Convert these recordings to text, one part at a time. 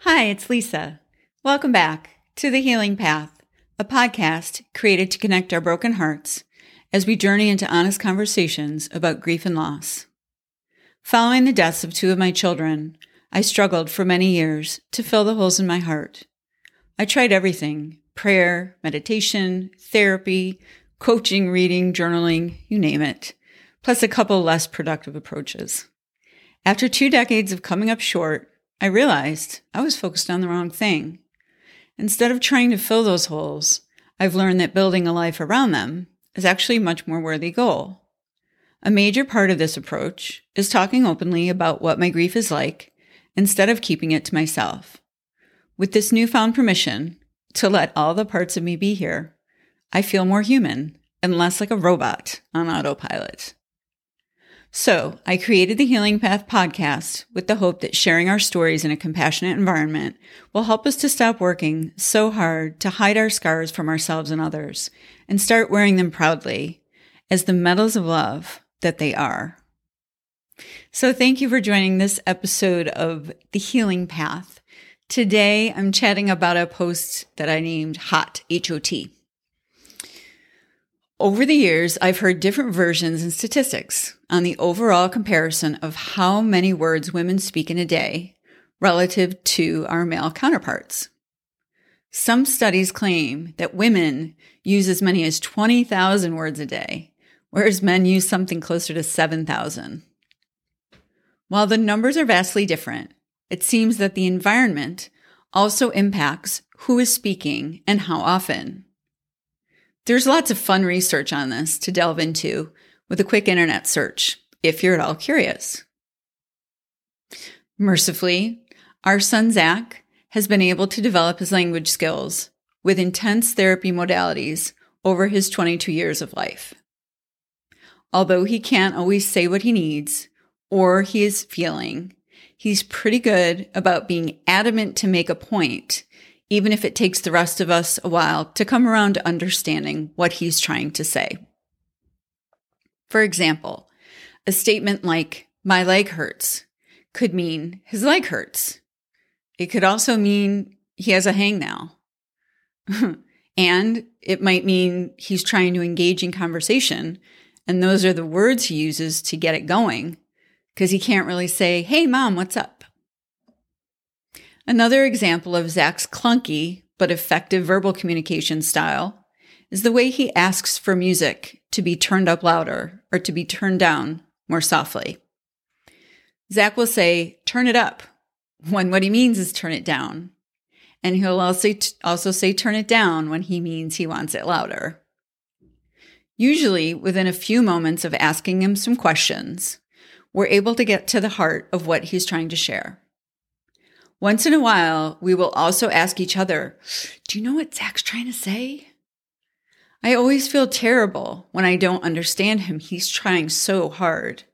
Hi, it's Lisa. Welcome back to The Healing Path, a podcast created to connect our broken hearts as we journey into honest conversations about grief and loss. Following the deaths of two of my children, I struggled for many years to fill the holes in my heart. I tried everything: prayer, meditation, therapy, coaching, reading, journaling, you name it, plus a couple less productive approaches. After 2 decades of coming up short, I realized I was focused on the wrong thing. Instead of trying to fill those holes, I've learned that building a life around them is actually a much more worthy goal. A major part of this approach is talking openly about what my grief is like instead of keeping it to myself. With this newfound permission to let all the parts of me be here, I feel more human and less like a robot on autopilot. So I created the Healing Path podcast with the hope that sharing our stories in a compassionate environment will help us to stop working so hard to hide our scars from ourselves and others and start wearing them proudly as the medals of love that they are. So thank you for joining this episode of The Healing Path. Today I'm chatting about a post that I named HOT, H-O-T. Over the years, I've heard different versions and statistics on the overall comparison of how many words women speak in a day relative to our male counterparts. Some studies claim that women use as many as 20,000 words a day, whereas men use something closer to 7,000. While the numbers are vastly different, it seems that the environment also impacts who is speaking and how often. There's lots of fun research on this to delve into with a quick internet search, if you're at all curious. Mercifully, our son Zach has been able to develop his language skills with intense therapy modalities over his 22 years of life. Although he can't always say what he needs or he is feeling, he's pretty good about being adamant to make a point, even if it takes the rest of us a while to come around to understanding what he's trying to say. For example, a statement like, "my leg hurts," could mean his leg hurts. It could also mean he has a hang now. And it might mean he's trying to engage in conversation, and those are the words he uses to get it going, because he can't really say, "hey, mom, what's up?" Another example of Zach's clunky but effective verbal communication style is the way he asks for music to be turned up louder or to be turned down more softly. Zach will say, "turn it up," when what he means is turn it down. And he'll also say turn it down when he means he wants it louder. Usually, within a few moments of asking him some questions, we're able to get to the heart of what he's trying to share. Once in a while, we will also ask each other, "do you know what Zach's trying to say?" I always feel terrible when I don't understand him. He's trying so hard.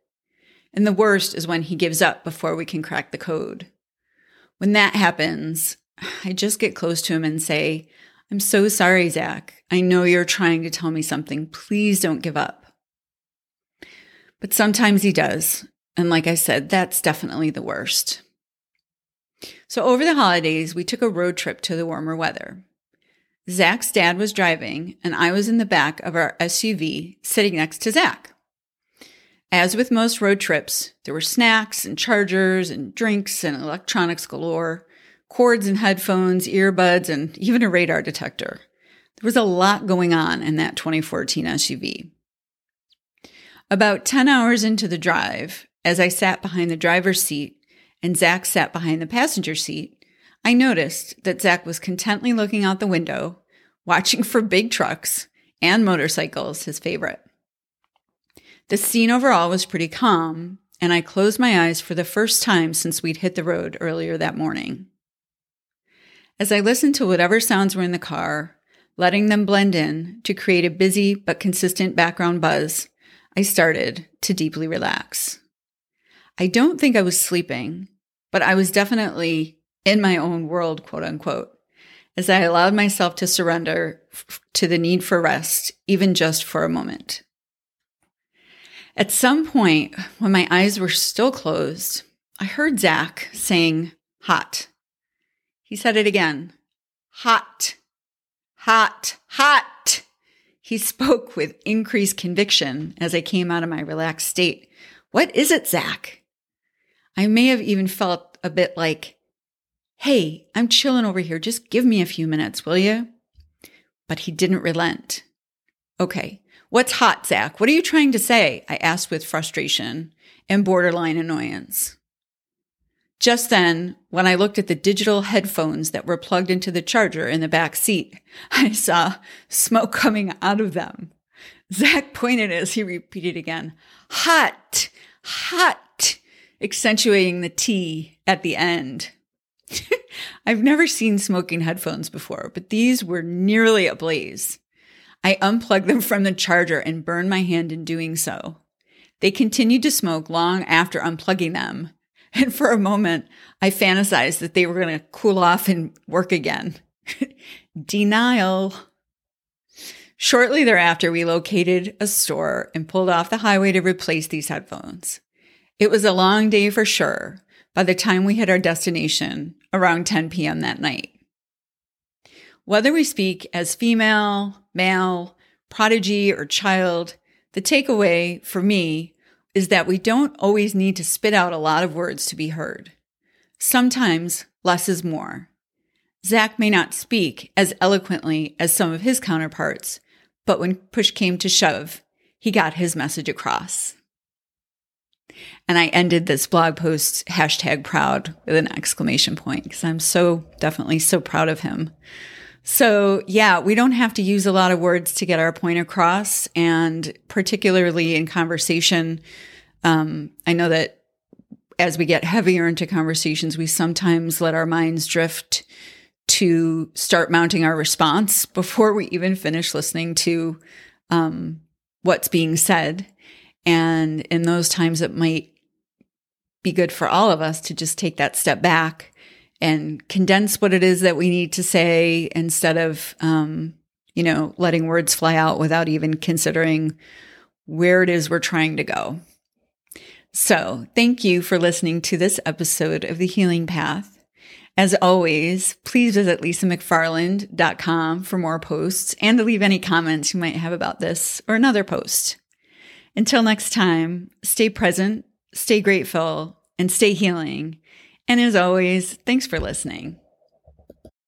And the worst is when he gives up before we can crack the code. When that happens, I just get close to him and say, "I'm so sorry, Zach. I know you're trying to tell me something. Please don't give up." But sometimes he does. And like I said, that's definitely the worst. So over the holidays, we took a road trip to the warmer weather. Zach's dad was driving, and I was in the back of our SUV sitting next to Zach. As with most road trips, there were snacks and chargers and drinks and electronics galore, cords and headphones, earbuds, and even a radar detector. There was a lot going on in that 2014 SUV. About 10 hours into the drive, as I sat behind the driver's seat, and Zach sat behind the passenger seat, I noticed that Zach was contently looking out the window, watching for big trucks and motorcycles, his favorite. The scene overall was pretty calm, and I closed my eyes for the first time since we'd hit the road earlier that morning. As I listened to whatever sounds were in the car, letting them blend in to create a busy but consistent background buzz, I started to deeply relax. I don't think I was sleeping, but I was definitely in my own world, quote unquote, as I allowed myself to surrender to the need for rest, even just for a moment. At some point, when my eyes were still closed, I heard Zach saying, "hot." He said it again. Hot, hot, hot. He spoke with increased conviction as I came out of my relaxed state. What is it, Zach? I may have even felt a bit like, hey, I'm chilling over here. Just give me a few minutes, will you? But he didn't relent. Okay, what's hot, Zach? What are you trying to say? I asked with frustration and borderline annoyance. Just then, when I looked at the digital headphones that were plugged into the charger in the back seat, I saw smoke coming out of them. Zach pointed as he repeated again, hot, hot, accentuating the T at the end. I've never seen smoking headphones before, but these were nearly ablaze. I unplugged them from the charger and burned my hand in doing so. They continued to smoke long after unplugging them. And for a moment, I fantasized that they were going to cool off and work again. Denial. Shortly thereafter, we located a store and pulled off the highway to replace these headphones. It was a long day for sure by the time we hit our destination around 10 p.m. that night. Whether we speak as female, male, prodigy, or child, the takeaway for me is that we don't always need to spit out a lot of words to be heard. Sometimes less is more. Zach may not speak as eloquently as some of his counterparts, but when push came to shove, he got his message across. And I ended this blog post, #proud, with an exclamation point, because I'm definitely so proud of him. So yeah, we don't have to use a lot of words to get our point across, and particularly in conversation, I know that as we get heavier into conversations, we sometimes let our minds drift to start mounting our response before we even finish listening to what's being said. And in those times, it might be good for all of us to just take that step back and condense what it is that we need to say instead of, letting words fly out without even considering where it is we're trying to go. So thank you for listening to this episode of The Healing Path. As always, please visit lisamcfarland.com for more posts and to leave any comments you might have about this or another post. Until next time, stay present, stay grateful, and stay healing. And as always, thanks for listening.